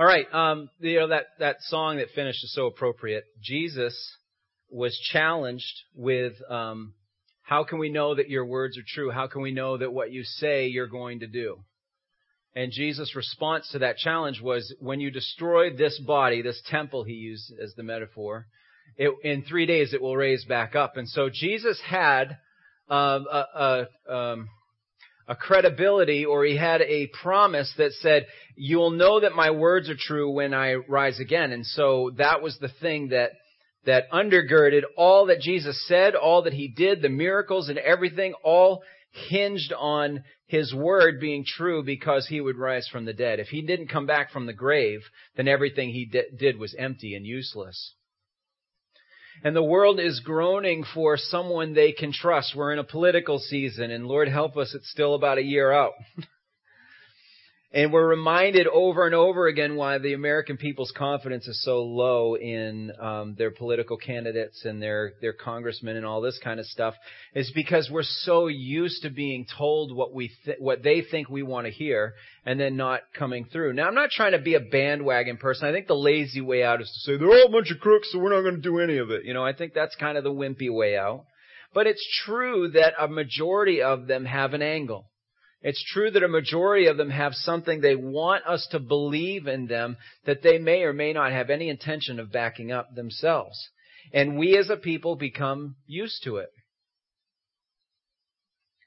All right, that song that finished is so appropriate. Jesus was challenged with how can we know that your words are true? How can we know that what you say you're going to do? And Jesus' response to that challenge was, when you destroy this body, this temple he used as the metaphor, in 3 days it will raise back up. And so Jesus had a credibility, or he had a promise that said, you'll know that my words are true when I rise again. And so that was the thing that undergirded all that Jesus said, all that he did, the miracles and everything, all hinged on his word being true, because he would rise from the dead. If he didn't come back from the grave, then everything he did was empty and useless. And the world is groaning for someone they can trust. We're in a political season, and Lord help us, it's still about a year out. And we're reminded over and over again why the American people's confidence is so low in their political candidates and their congressmen and all this kind of stuff. It's because we're so used to being told what they think we want to hear, and then not coming through. Now, I'm not trying to be a bandwagon person. I think the lazy way out is to say they're all a bunch of crooks, so we're not going to do any of it. You know, I think that's kind of the wimpy way out. But it's true that a majority of them have an angle. It's true that a majority of them have something they want us to believe in them that they may or may not have any intention of backing up themselves. And we as a people become used to it.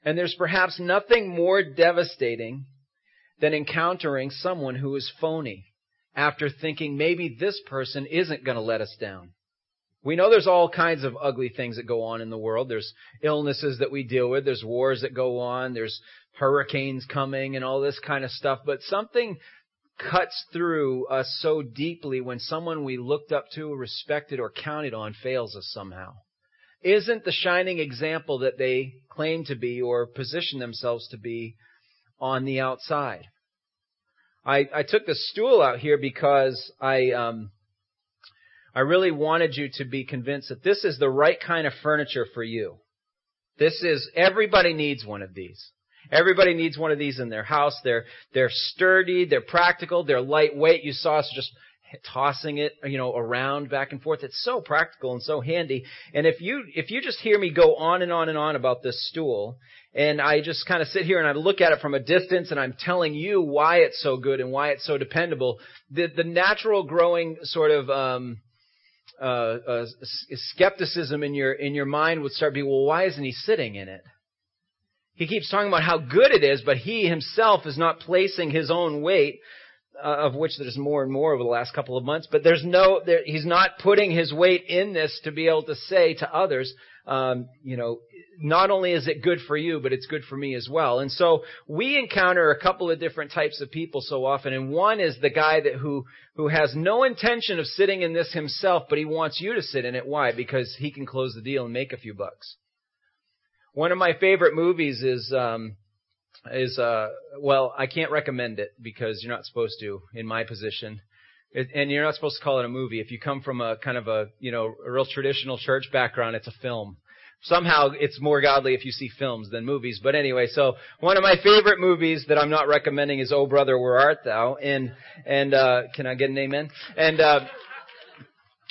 And there's perhaps nothing more devastating than encountering someone who is phony after thinking maybe this person isn't going to let us down. We know there's all kinds of ugly things that go on in the world. There's illnesses that we deal with. There's wars that go on. There's hurricanes coming and all this kind of stuff. But something cuts through us so deeply when someone we looked up to, respected, or counted on fails us somehow. Isn't the shining example that they claim to be or position themselves to be on the outside? I took the stool out here because I really wanted you to be convinced that this is the right kind of furniture for you. Everybody needs one of these. Everybody needs one of these in their house. They're sturdy, they're practical, they're lightweight. You saw us just tossing it, around back and forth. It's so practical and so handy. And if you just hear me go on and on and on about this stool, and I just kind of sit here and I look at it from a distance and I'm telling you why it's so good and why it's so dependable, the natural growing sort of skepticism in your mind would start to be, well, why isn't he sitting in it? He keeps talking about how good it is, but he himself is not placing his own weight, of which there's more and more over the last couple of months. But he's not putting his weight in this to be able to say to others, not only is it good for you, but it's good for me as well. And so we encounter a couple of different types of people so often. And one is the guy who has no intention of sitting in this himself, but he wants you to sit in it. Why? Because he can close the deal and make a few bucks. One of my favorite movies is I can't recommend it because you're not supposed to in my position. And you're not supposed to call it a movie. If you come from a kind of a real traditional church background, it's a film. Somehow it's more godly if you see films than movies. But anyway, so one of my favorite movies that I'm not recommending is O Brother, Where Art Thou? And can I get an amen? And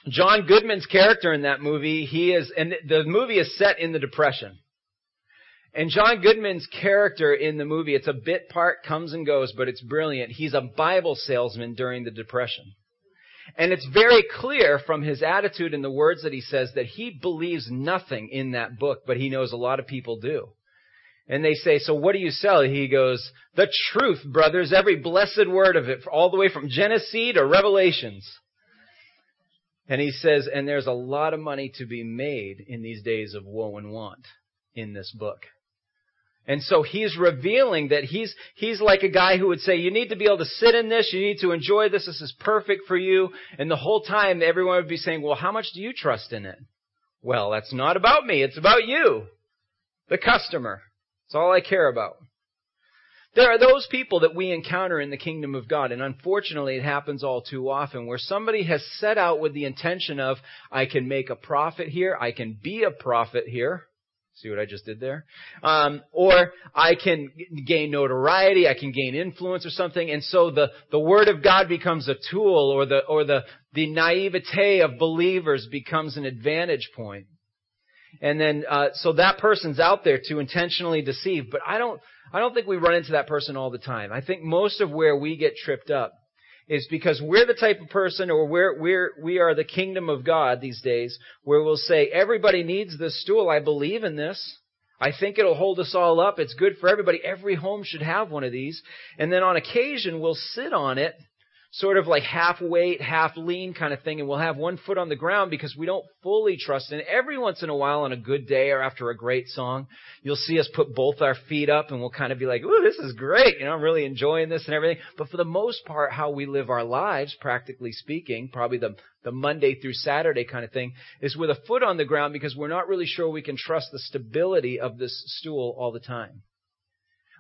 John Goodman's character in that movie, the movie is set in the Depression. And John Goodman's character in the movie, it's a bit part, comes and goes, but it's brilliant. He's a Bible salesman during the Depression. And it's very clear from his attitude and the words that he says that he believes nothing in that book, but he knows a lot of people do. And they say, so what do you sell? He goes, the truth, brothers, every blessed word of it, all the way from Genesis to Revelations. And he says, and there's a lot of money to be made in these days of woe and want in this book. And so he's revealing that he's like a guy who would say, you need to be able to sit in this. You need to enjoy this. This is perfect for you. And the whole time everyone would be saying, well, how much do you trust in it? Well, that's not about me. It's about you, the customer. It's all I care about. There are those people that we encounter in the kingdom of God. And unfortunately, it happens all too often where somebody has set out with the intention of, I can make a profit here. I can be a prophet here. See what I just did there? Or I can gain notoriety, I can gain influence or something. And so the word of God becomes a tool, or the naivete of believers becomes an advantage point. And then, so that person's out there to intentionally deceive. But I don't think we run into that person all the time. I think most of where we get tripped up is because we're the type of person, or we are the kingdom of God these days, where we'll say, everybody needs this stool. I believe in this. I think it'll hold us all up. It's good for everybody. Every home should have one of these. And then on occasion, we'll sit on it, sort of like half weight, half lean kind of thing. And we'll have one foot on the ground because we don't fully trust. And every once in a while, on a good day or after a great song, you'll see us put both our feet up and we'll kind of be like, ooh, this is great. You know, I'm really enjoying this and everything. But for the most part, how we live our lives, practically speaking, probably the Monday through Saturday kind of thing, is with a foot on the ground because we're not really sure we can trust the stability of this stool all the time.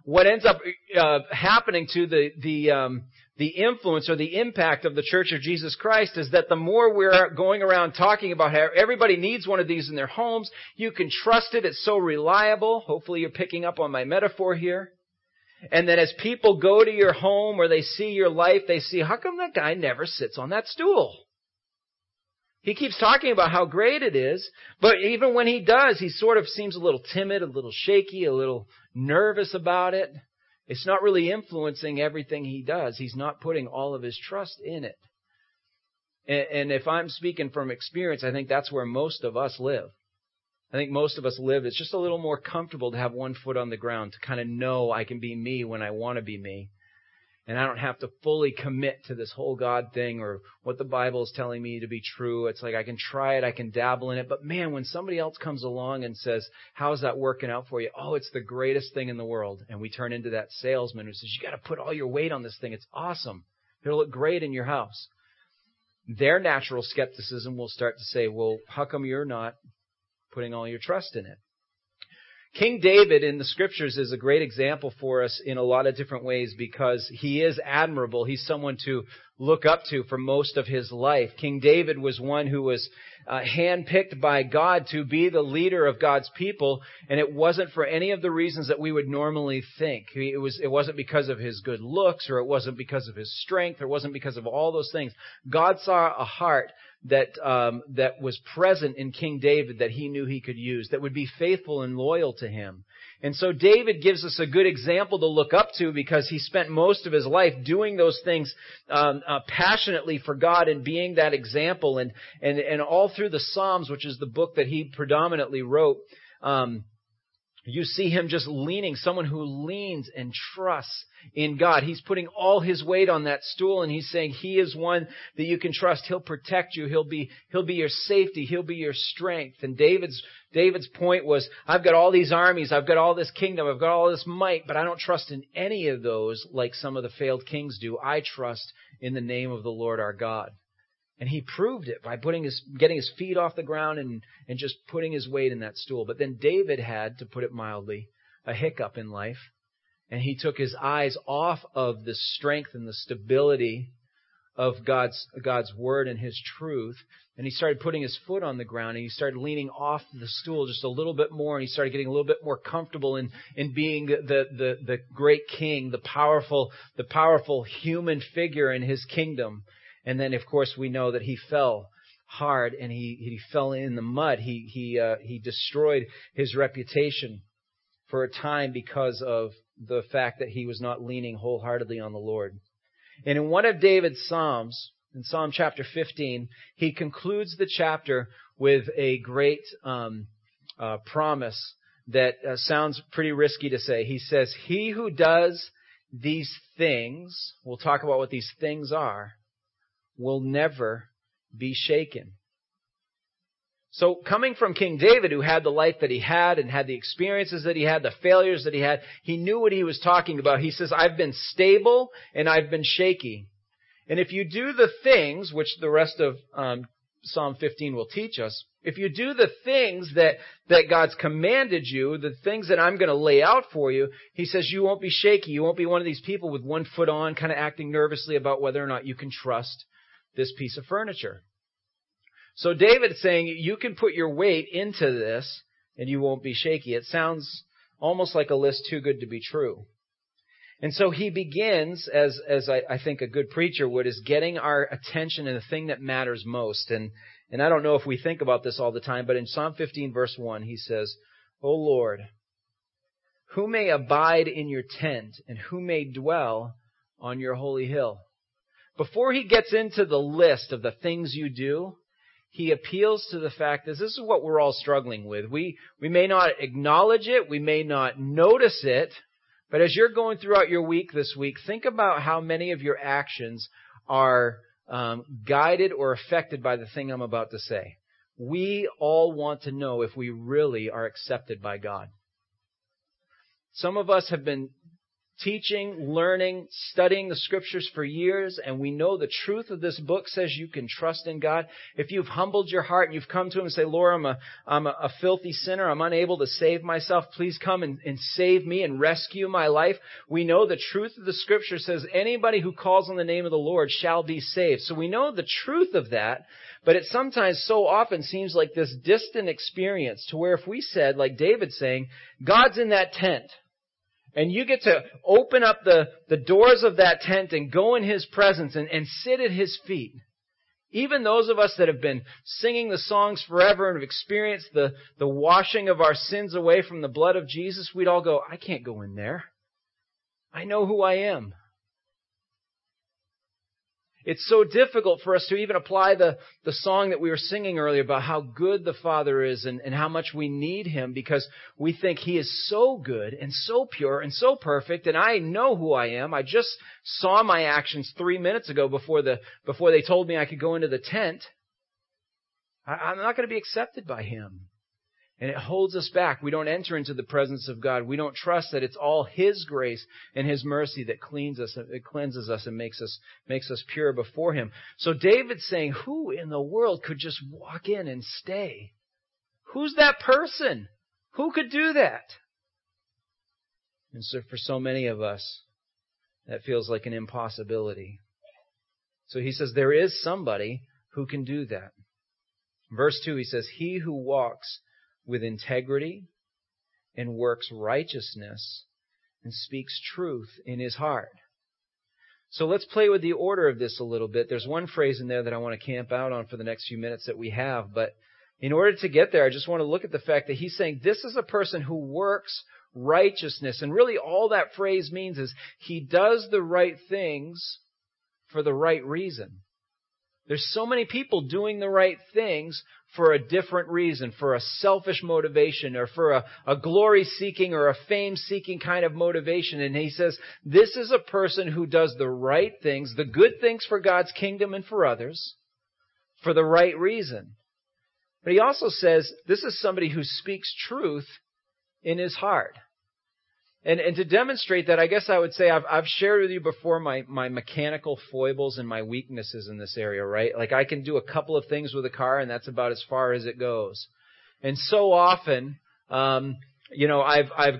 What ends up happening to the influence or the impact of the Church of Jesus Christ is that the more we're going around talking about how everybody needs one of these in their homes, you can trust it, it's so reliable. Hopefully you're picking up on my metaphor here. And then as people go to your home or they see your life, they see, how come that guy never sits on that stool? He keeps talking about how great it is, but even when he does, he sort of seems a little timid, a little shaky, a little nervous about it. It's not really influencing everything he does. He's not putting all of his trust in it. And if I'm speaking from experience, I think that's where most of us live. I think most of us live, it's just a little more comfortable to have one foot on the ground, to kind of know I can be me when I want to be me. And I don't have to fully commit to this whole God thing or what the Bible is telling me to be true. It's like I can try it, I can dabble in it. But man, when somebody else comes along and says, how's that working out for you? Oh, it's the greatest thing in the world. And we turn into that salesman who says, you got to put all your weight on this thing. It's awesome. It'll look great in your house. Their natural skepticism will start to say, well, how come you're not putting all your trust in it? King David in the scriptures is a great example for us in a lot of different ways because he is admirable. He's someone to look up to for most of his life. King David was one who was handpicked by God to be the leader of God's people, and it wasn't for any of the reasons that we would normally think. It wasn't because of his good looks, or it wasn't because of his strength, or it wasn't because of all those things. God saw a heart that was present in King David that he knew he could use, that would be faithful and loyal to him. And so David gives us a good example to look up to because he spent most of his life doing those things passionately for God and being that example. And all through the Psalms, which is the book that he predominantly wrote, you see him just leaning, someone who leans and trusts in God. He's putting all his weight on that stool, and he's saying he is one that you can trust. He'll protect you. He'll be your safety. He'll be your strength. And David's point was, I've got all these armies. I've got all this kingdom. I've got all this might, but I don't trust in any of those like some of the failed kings do. I trust in the name of the Lord our God. And he proved it by getting his feet off the ground and just putting his weight in that stool. But then David had, to put it mildly, a hiccup in life. And he took his eyes off of the strength and the stability of God's word and his truth. And he started putting his foot on the ground, and he started leaning off the stool just a little bit more. And he started getting a little bit more comfortable in being the great king, the powerful human figure in his kingdom. And then, of course, we know that he fell hard and he fell in the mud. He destroyed his reputation for a time because of the fact that he was not leaning wholeheartedly on the Lord. And in one of David's Psalms, in Psalm chapter 15, he concludes the chapter with a great promise that sounds pretty risky to say. He says, he who does these things, we'll talk about what these things are, will never be shaken. So coming from King David, who had the life that he had and had the experiences that he had, the failures that he had, he knew what he was talking about. He says, I've been stable and I've been shaky. And if you do the things, which the rest of Psalm 15 will teach us, if you do the things that God's commanded you, the things that I'm going to lay out for you, he says you won't be shaky. You won't be one of these people with one foot on, kind of acting nervously about whether or not you can trust this piece of furniture. So David's saying you can put your weight into this and you won't be shaky. It sounds almost like a list too good to be true. And so he begins, as I think a good preacher would, is getting our attention in the thing that matters most. And I don't know if we think about this all the time, but in Psalm 15, verse 1, he says, O Lord, who may abide in your tent and who may dwell on your holy hill? Before he gets into the list of the things you do, he appeals to the fact that this is what we're all struggling with. We may not acknowledge it. We may not notice it. But as you're going throughout your week this week, think about how many of your actions are guided or affected by the thing I'm about to say. We all want to know if we really are accepted by God. Some of us have been teaching, learning, studying the scriptures for years, and we know the truth of this book says you can trust in God. If you've humbled your heart and you've come to him and say, Lord, I'm a filthy sinner. I'm unable to save myself. Please come and save me and rescue my life. We know the truth of the scripture says anybody who calls on the name of the Lord shall be saved. So we know the truth of that, but it sometimes so often seems like this distant experience to where if we said, like David saying, God's in that tent, and you get to open up the doors of that tent and go in his presence and sit at his feet. Even those of us that have been singing the songs forever and have experienced the washing of our sins away from the blood of Jesus, we'd all go, I can't go in there. I know who I am. It's so difficult for us to even apply the song that we were singing earlier about how good the Father is and how much we need him, because we think he is so good and so pure and so perfect. And I know who I am. I just saw my actions 3 minutes ago before they told me I could go into the tent. I'm not going to be accepted by him. And it holds us back. We don't enter into the presence of God. We don't trust that it's all his grace and his mercy that cleanses us and makes us pure before him. So David's saying, who in the world could just walk in and stay? Who's that person? Who could do that? And so for so many of us, that feels like an impossibility. So he says there is somebody who can do that. Verse 2, he says, he who walks with integrity and works righteousness and speaks truth in his heart. So let's play with the order of this a little bit. There's one phrase in there that I want to camp out on for the next few minutes that we have. But in order to get there, I just want to look at the fact that he's saying this is a person who works righteousness. And really all that phrase means is he does the right things for the right reason. There's so many people doing the right things for a different reason, for a selfish motivation or for a glory-seeking or a fame-seeking kind of motivation. And he says, this is a person who does the right things, the good things for God's kingdom and for others, for the right reason. But he also says, this is somebody who speaks truth in his heart. And to demonstrate that, I guess I would say I've shared with you before my mechanical foibles and my weaknesses in this area, right? Like I can do a couple of things with a car and that's about as far as it goes. And so often, I've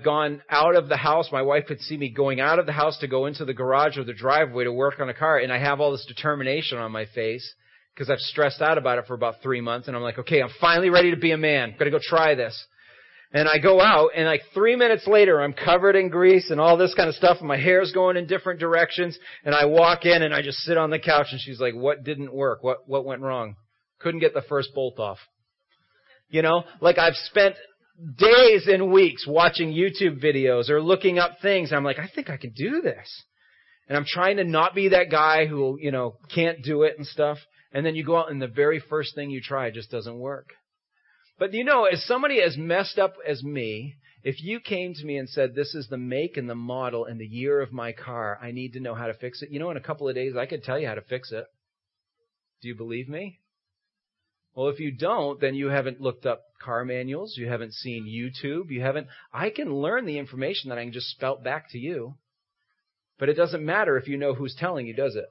gone out of the house. My wife could see me going out of the house to go into the garage or the driveway to work on a car. And I have all this determination on my face because I've stressed out about it for about 3 months. And I'm like, okay, I'm finally ready to be a man. I'm going to go try this. And I go out, and like 3 minutes later, I'm covered in grease and all this kind of stuff, and my hair's going in different directions, and I walk in, and I just sit on the couch, and she's like, what didn't work? What went wrong? Couldn't get the first bolt off. You know, like I've spent days and weeks watching YouTube videos or looking up things. I'm like, I think I can do this. And I'm trying to not be that guy who, can't do it and stuff. And then you go out, and the very first thing you try just doesn't work. But as somebody as messed up as me, if you came to me and said, this is the make and the model and the year of my car, I need to know how to fix it. In a couple of days, I could tell you how to fix it. Do you believe me? Well, if you don't, then you haven't looked up car manuals. You haven't seen YouTube. I can learn the information that I can just spout back to you. But it doesn't matter if you know who's telling you, does it?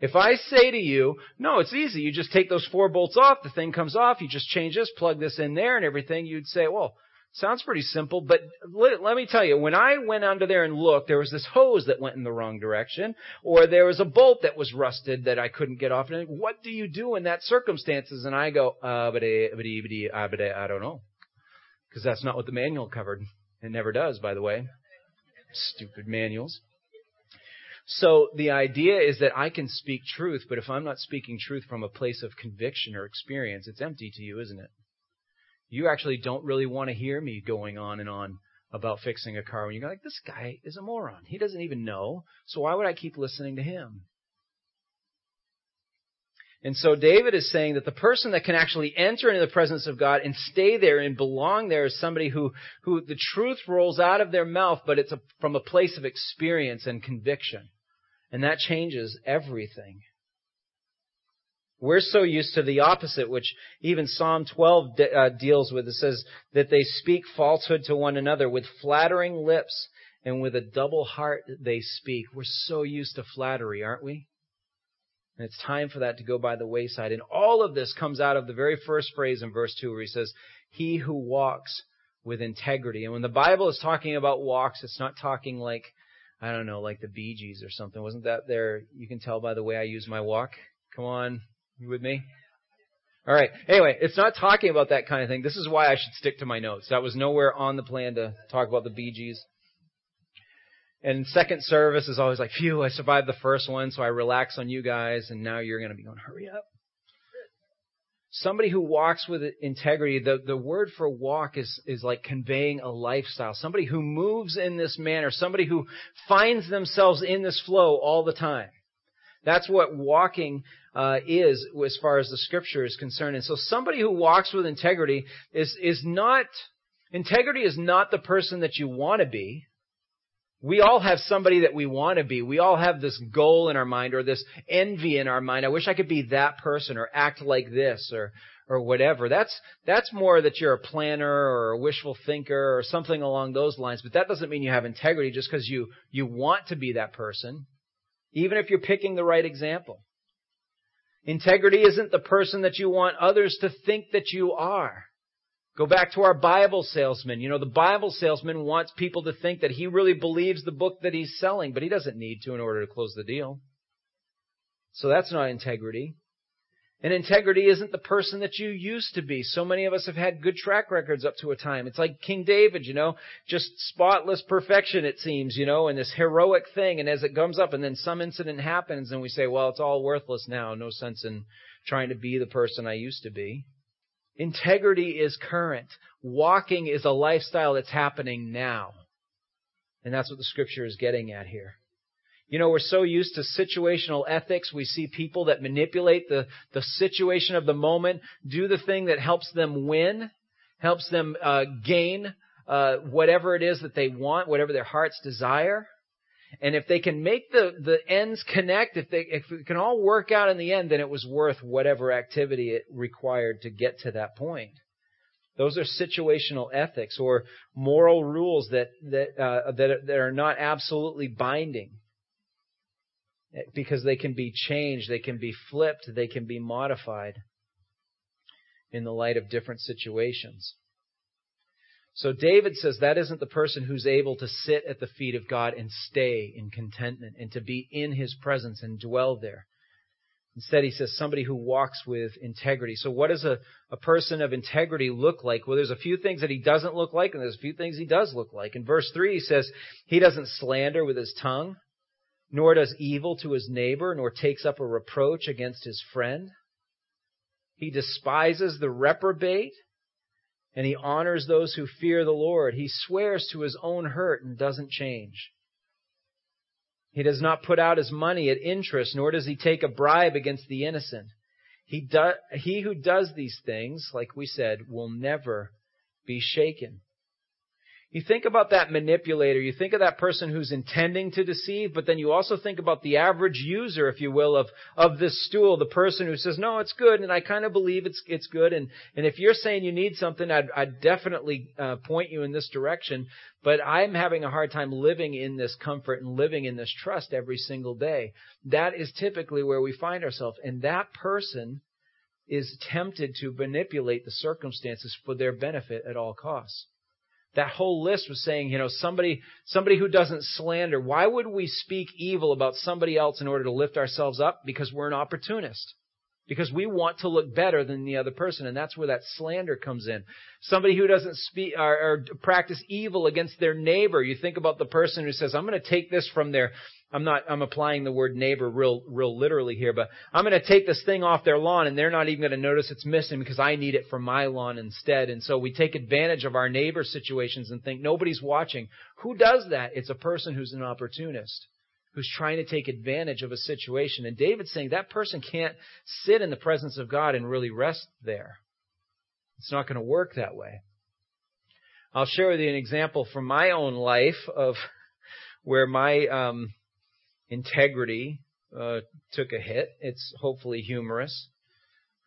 If I say to you, no, it's easy. You just take those 4 bolts off. The thing comes off. You just change this, plug this in there and everything. You'd say, well, sounds pretty simple. But let me tell you, when I went under there and looked, there was this hose that went in the wrong direction, or there was a bolt that was rusted that I couldn't get off. And what do you do in that circumstances? And I go, I don't know. because that's not what the manual covered. It never does, by the way. Stupid manuals. So the idea is that I can speak truth, but if I'm not speaking truth from a place of conviction or experience, it's empty to you, isn't it? You actually don't really want to hear me going on and on about fixing a car when you're like, this guy is a moron. He doesn't even know. So why would I keep listening to him? And so David is saying that the person that can actually enter into the presence of God and stay there and belong there is somebody who the truth rolls out of their mouth, but it's from a place of experience and conviction. And that changes everything. We're so used to the opposite, which even Psalm 12 deals with. It says that they speak falsehood to one another with flattering lips and with a double heart they speak. We're so used to flattery, aren't we? And it's time for that to go by the wayside. And all of this comes out of the very first phrase in verse 2 where he says, he who walks with integrity. And when the Bible is talking about walks, it's not talking like, I don't know, like the Bee Gees or something. Wasn't that there? You can tell by the way I use my walk. Come on. You with me? All right. Anyway, it's not talking about that kind of thing. This is why I should stick to my notes. That was nowhere on the plan to talk about the Bee Gees. And second service is always like, phew, I survived the first one, so I relax on you guys, and now you're going to be going, hurry up. Somebody who walks with integrity, the word for walk is like conveying a lifestyle. Somebody who moves in this manner, somebody who finds themselves in this flow all the time. That's what walking is as far as the scripture is concerned. And so somebody who walks with integrity is not the person that you want to be. We all have somebody that we want to be. We all have this goal in our mind or this envy in our mind. I wish I could be that person or act like this or whatever. That's more that you're a planner or a wishful thinker or something along those lines. But that doesn't mean you have integrity just because you want to be that person, even if you're picking the right example. Integrity isn't the person that you want others to think that you are. Go back to our Bible salesman. You know, the Bible salesman wants people to think that he really believes the book that he's selling, but he doesn't need to in order to close the deal. So that's not integrity. And integrity isn't the person that you used to be. So many of us have had good track records up to a time. It's like King David, you know, just spotless perfection, it seems, you know, and this heroic thing. And as it comes up and then some incident happens and we say, well, it's all worthless now. No sense in trying to be the person I used to be. Integrity is current. Walking is a lifestyle that's happening now. And that's what the scripture is getting at here. You know, we're so used to situational ethics. We see people that manipulate the situation of the moment, do the thing that helps them win, helps them gain whatever it is that they want, whatever their hearts desire. And if they can make the ends connect, if it can all work out in the end, then it was worth whatever activity it required to get to that point. Those are situational ethics or moral rules that are not absolutely binding because they can be changed, they can be flipped, they can be modified in the light of different situations. So David says that isn't the person who's able to sit at the feet of God and stay in contentment and to be in his presence and dwell there. Instead, he says somebody who walks with integrity. So what does a person of integrity look like? Well, there's a few things that he doesn't look like, and there's a few things he does look like. In verse 3, he says he doesn't slander with his tongue, nor does evil to his neighbor, nor takes up a reproach against his friend. He despises the reprobate. And he honors those who fear the Lord. He swears to his own hurt and doesn't change. He does not put out his money at interest, nor does he take a bribe against the innocent. He who does these things, like we said, will never be shaken. You think about that manipulator. You think of that person who's intending to deceive, but then you also think about the average user, if you will, of this stool, the person who says, no, it's good, and I kind of believe it's good. And if you're saying you need something, I'd definitely point you in this direction, but I'm having a hard time living in this comfort and living in this trust every single day. That is typically where we find ourselves, and that person is tempted to manipulate the circumstances for their benefit at all costs. That whole list was saying, you know, somebody who doesn't slander. Why would we speak evil about somebody else in order to lift ourselves up? Because we're an opportunist. because we want to look better than the other person. And that's where that slander comes in. Somebody who doesn't speak or practice evil against their neighbor. You think about the person who says, I'm going to take this from their... I'm applying the word neighbor real literally here, but I'm going to take this thing off their lawn and they're not even going to notice it's missing because I need it for my lawn instead. And so we take advantage of our neighbor situations and think nobody's watching. Who does that? It's a person who's an opportunist, who's trying to take advantage of a situation. And David's saying that person can't sit in the presence of God and really rest there. It's not going to work that way. I'll share with you an example from my own life of where my, integrity took a hit. It's hopefully humorous,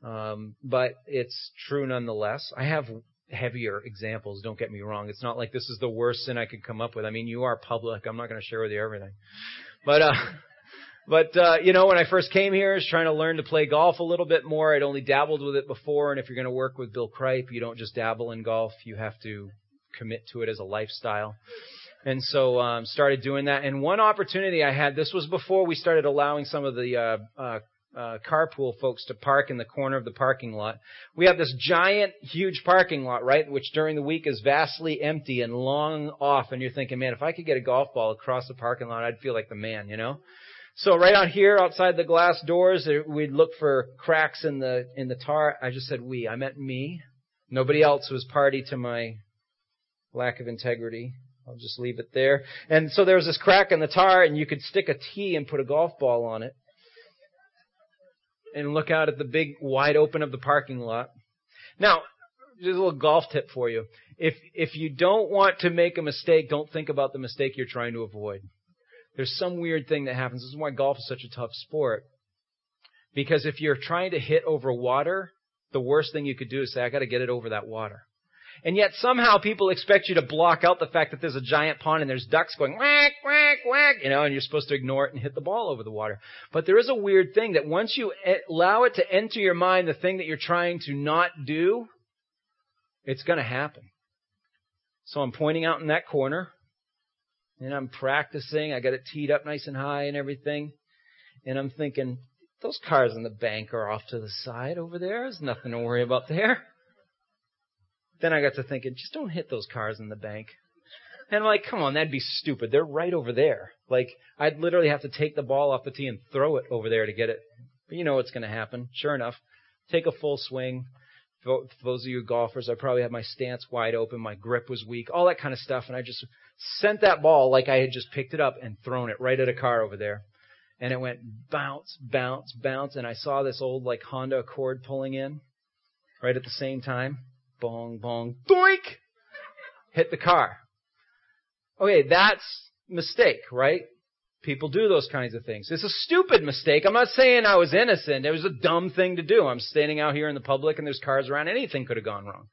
but it's true nonetheless. I have heavier examples, don't get me wrong. It's not like this is the worst sin I could come up with. I mean, you are public. I'm not going to share with you everything. But you know, when I first came here, I was trying to learn to play golf a little bit more. I'd only dabbled with it before, and if you're going to work with Bill Kripe, you don't just dabble in golf. You have to commit to it as a lifestyle. And so started doing that. And one opportunity I had, this was before we started allowing some of the carpool folks to park in the corner of the parking lot. We have this giant, huge parking lot, right, which during the week is vastly empty and long off. And you're thinking, man, if I could get a golf ball across the parking lot, I'd feel like the man, you know. So right out here outside the glass doors, we'd look for cracks in the tar. I just said we. I meant me. Nobody else was party to my lack of integrity. I'll just leave it there. And so there was this crack in the tar, and you could stick a tee and put a golf ball on it and look out at the big wide open of the parking lot. Now, there's a little golf tip for you. If you don't want to make a mistake, don't think about the mistake you're trying to avoid. There's some weird thing that happens. This is why golf is such a tough sport. Because if you're trying to hit over water, the worst thing you could do is say, I got to get it over that water. And yet somehow people expect you to block out the fact that there's a giant pond and there's ducks going whack, whack, whack, you know, and you're supposed to ignore it and hit the ball over the water. But there is a weird thing that once you allow it to enter your mind, the thing that you're trying to not do, it's going to happen. So I'm pointing out in that corner and I'm practicing. I got it teed up nice and high and everything. And I'm thinking, those cars in the bank are off to the side over there. There's nothing to worry about there. Then I got to thinking, just don't hit those cars in the bank. And I'm like, come on, that'd be stupid. They're right over there. Like, I'd literally have to take the ball off the tee and throw it over there to get it. But you know what's going to happen. Sure enough, take a full swing. For those of you golfers, I probably had my stance wide open. My grip was weak, all that kind of stuff. And I just sent that ball like I had just picked it up and thrown it right at a car over there. And it went bounce, bounce, bounce. And I saw this old like Honda Accord pulling in right at the same time. Bong, bong, doink, hit the car. Okay, that's mistake, right? People do those kinds of things. It's a stupid mistake. I'm not saying I was innocent. It was a dumb thing to do. I'm standing out here in the public and there's cars around. Anything could have gone wrong.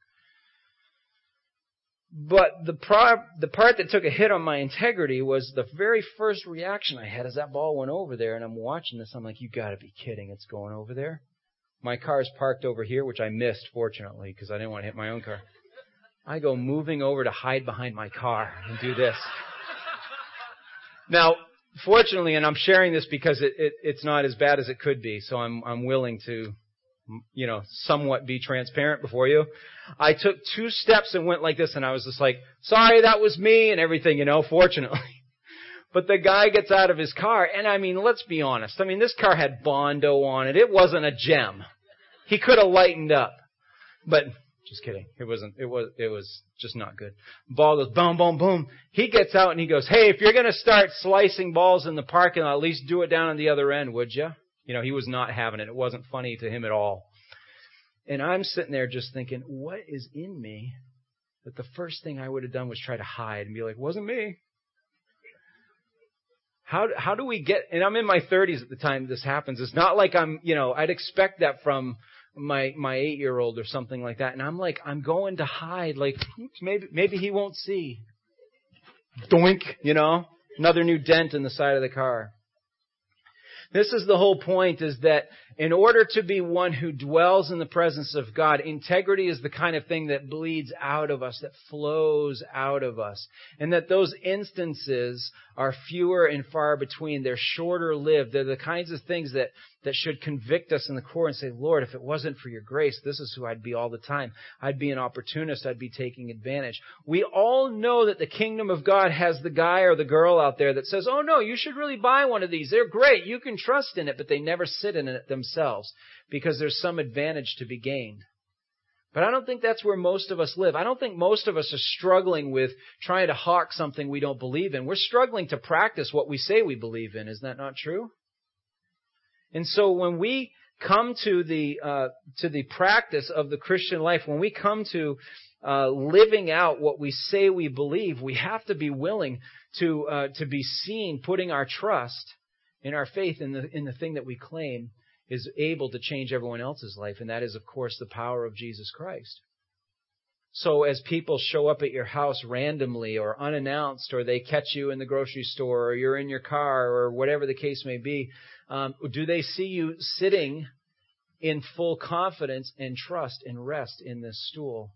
But the part that took a hit on my integrity was the very first reaction I had as that ball went over there. And I'm watching this. I'm like, you got to be kidding. It's going over there. My car is parked over here, which I missed, fortunately, because I didn't want to hit my own car. I go moving over to hide behind my car and do this. Now, fortunately, and I'm sharing this because it's not as bad as it could be, so I'm willing to, you know, somewhat be transparent before you. I took 2 steps and went like this, and I was just like, sorry, that was me and everything, you know, fortunately. But the guy gets out of his car, and I mean, let's be honest. I mean, this car had Bondo on it. It wasn't a gem. He could have lightened up. But just kidding. It was just not good. Ball goes boom, boom, boom. He gets out and he goes, hey, if you're going to start slicing balls in the parking lot, at least do it down on the other end, would you? You know, he was not having it. It wasn't funny to him at all. And I'm sitting there just thinking, what is in me that the first thing I would have done was try to hide and be like, wasn't me. How do we get, and I'm in my 30s at the time this happens. It's not like I'm, you know, I'd expect that from my 8-year-old or something like that. And I'm like, I'm going to hide. Like, maybe he won't see. Doink, you know, another new dent in the side of the car. This is the whole point, is that In order to be one who dwells in the presence of God, integrity is the kind of thing that bleeds out of us, that flows out of us. And that those instances are fewer and far between. They're shorter lived. They're the kinds of things that should convict us in the core and say, Lord, if it wasn't for your grace, this is who I'd be all the time. I'd be an opportunist. I'd be taking advantage. We all know that the kingdom of God has the guy or the girl out there that says, oh, no, you should really buy one of these. They're great. You can trust in it, but they never sit in it themselves because there's some advantage to be gained. But I don't think that's where most of us live. I don't think most of us are struggling with trying to hawk something we don't believe in. We're struggling to practice what we say we believe in. Is that not true? And so when we come to the practice of the Christian life, when we come to living out what we say we believe, we have to be willing to be seen putting our trust in our faith in the thing that we claim is able to change everyone else's life, and that is, of course, the power of Jesus Christ. So as people show up at your house randomly or unannounced, or they catch you in the grocery store, or you're in your car, or whatever the case may be, do they see you sitting in full confidence and trust and rest in this stool?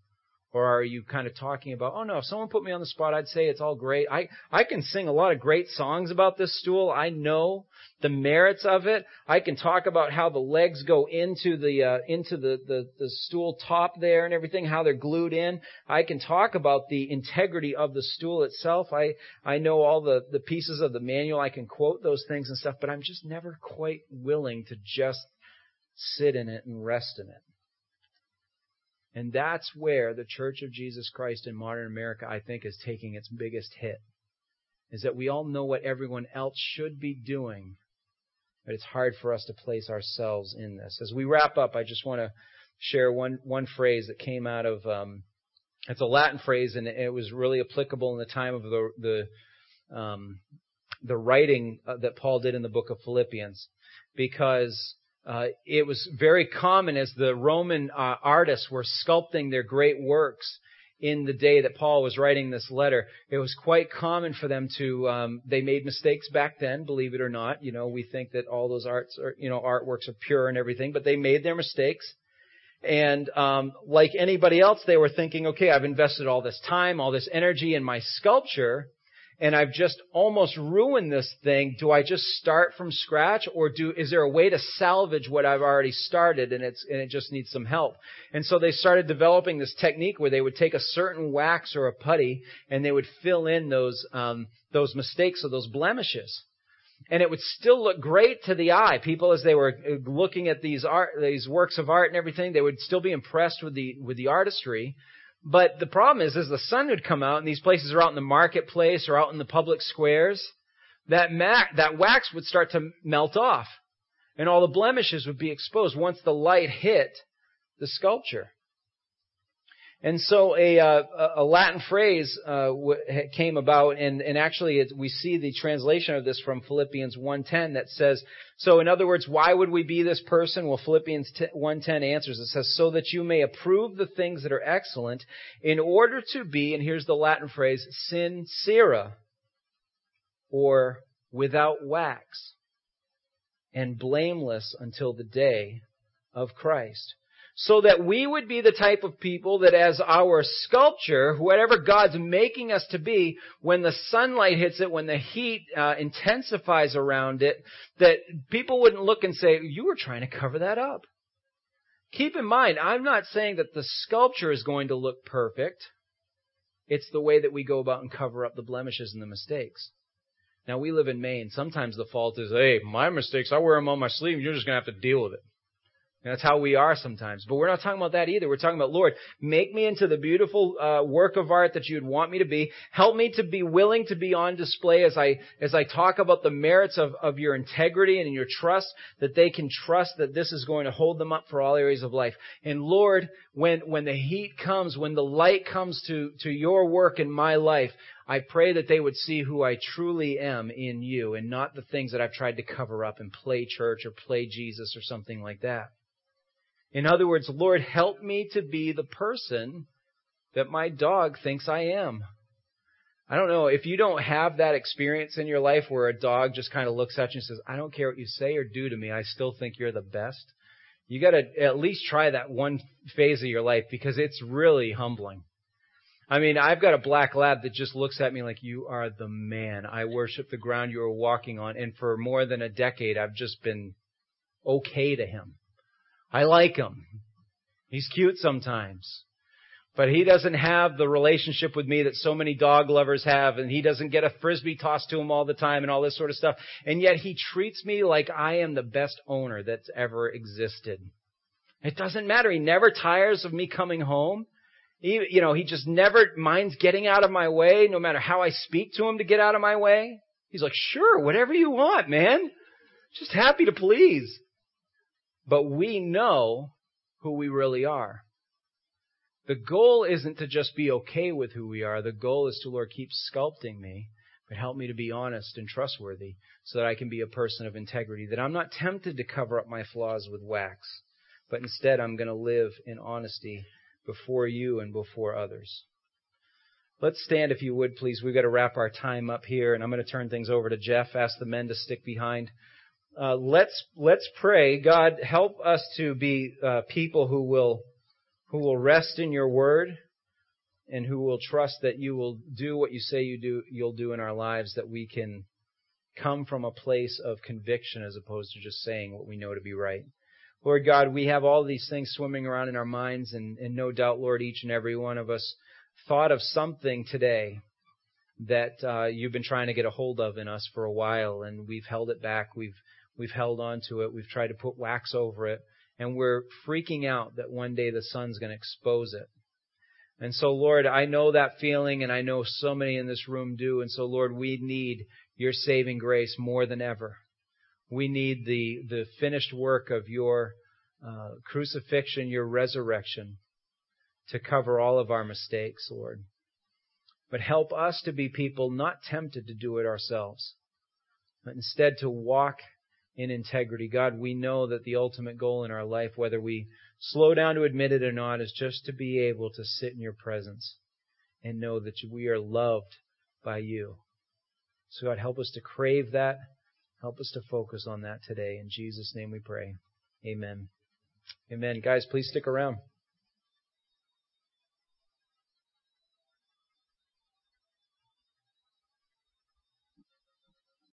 Or are you kind of talking about, oh, no, if someone put me on the spot, I'd say it's all great. I can sing a lot of great songs about this stool. I know the merits of it. I can talk about how the legs go into the stool top there and everything, how they're glued in. I can talk about the integrity of the stool itself. I know all the pieces of the manual. I can quote those things and stuff, but I'm just never quite willing to just sit in it and rest in it. And that's where the Church of Jesus Christ in modern America, I think, is taking its biggest hit, is that we all know what everyone else should be doing, but it's hard for us to place ourselves in this. As we wrap up, I just want to share one phrase that came out of, it's a Latin phrase, and it was really applicable in the time of the writing that Paul did in the book of Philippians, because it was very common as the Roman artists were sculpting their great works in the day that Paul was writing this letter. It was quite common for them to, they made mistakes back then, believe it or not. You know, we think that all those artworks are pure and everything, but they made their mistakes. And like anybody else, they were thinking, okay, I've invested all this time, all this energy in my sculpture, and I've just almost ruined this thing. Do I just start from scratch, or is there a way to salvage what I've already started and it just needs some help? And so they started developing this technique where they would take a certain wax or a putty and they would fill in those mistakes or those blemishes. And it would still look great to the eye. People, as they were looking at these works of art and everything, they would still be impressed with the artistry. But the problem is, as the sun would come out and these places are out in the marketplace or out in the public squares, that wax would start to melt off and all the blemishes would be exposed once the light hit the sculpture. And so a Latin phrase came about, and actually we see the translation of this from Philippians 1:10 that says, so in other words, why would we be this person? Well, Philippians 1:10 answers. It says, so that you may approve the things that are excellent in order to be, and here's the Latin phrase, sincera, or without wax, and blameless until the day of Christ. So that we would be the type of people that as our sculpture, whatever God's making us to be, when the sunlight hits it, when the heat intensifies around it, that people wouldn't look and say, you were trying to cover that up. Keep in mind, I'm not saying that the sculpture is going to look perfect. It's the way that we go about and cover up the blemishes and the mistakes. Now, we live in Maine. Sometimes the fault is, hey, my mistakes, I wear them on my sleeve. You're just going to have to deal with it. And that's how we are sometimes. But we're not talking about that either. We're talking about, Lord, make me into the beautiful work of art that you'd want me to be. Help me to be willing to be on display as I talk about the merits of your integrity and your trust, that they can trust that this is going to hold them up for all areas of life. And Lord, when the heat comes, when the light comes to your work in my life, I pray that they would see who I truly am in you and not the things that I've tried to cover up and play church or play Jesus or something like that. In other words, Lord, help me to be the person that my dog thinks I am. I don't know, if you don't have that experience in your life where a dog just kind of looks at you and says, I don't care what you say or do to me, I still think you're the best. You got to at least try that one phase of your life because it's really humbling. I mean, I've got a black lab that just looks at me like, you are the man. I worship the ground you are walking on. And for more than a decade, I've just been okay to him. I like him. He's cute sometimes. But he doesn't have the relationship with me that so many dog lovers have, and he doesn't get a Frisbee tossed to him all the time and all this sort of stuff. And yet he treats me like I am the best owner that's ever existed. It doesn't matter. He never tires of me coming home. He just never minds getting out of my way, no matter how I speak to him to get out of my way. He's like, sure, whatever you want, man. Just happy to please. But we know who we really are. The goal isn't to just be okay with who we are. The goal is to, Lord, keep sculpting me, but help me to be honest and trustworthy so that I can be a person of integrity, that I'm not tempted to cover up my flaws with wax, but instead I'm going to live in honesty before you and before others. Let's stand, if you would, please. We've got to wrap our time up here, and I'm going to turn things over to Jeff, ask the men to stick behind. Let's pray. God, help us to be people who will rest in your word and who will trust that you will do what you say you'll do in our lives, that we can come from a place of conviction as opposed to just saying what we know to be right. Lord God, we have all these things swimming around in our minds, and no doubt, Lord, each and every one of us thought of something today that you've been trying to get a hold of in us for a while, and we've held it back. We've held on to it. We've tried to put wax over it. And we're freaking out that one day the sun's going to expose it. And so, Lord, I know that feeling, and I know so many in this room do. And so, Lord, we need your saving grace more than ever. We need the finished work of your crucifixion, your resurrection, to cover all of our mistakes, Lord. But help us to be people not tempted to do it ourselves, but instead to walk in integrity. God, we know that the ultimate goal in our life, whether we slow down to admit it or not, is just to be able to sit in your presence and know that we are loved by you. So God, help us to crave that. Help us to focus on that today. In Jesus' name we pray. Amen. Amen. Guys, please stick around.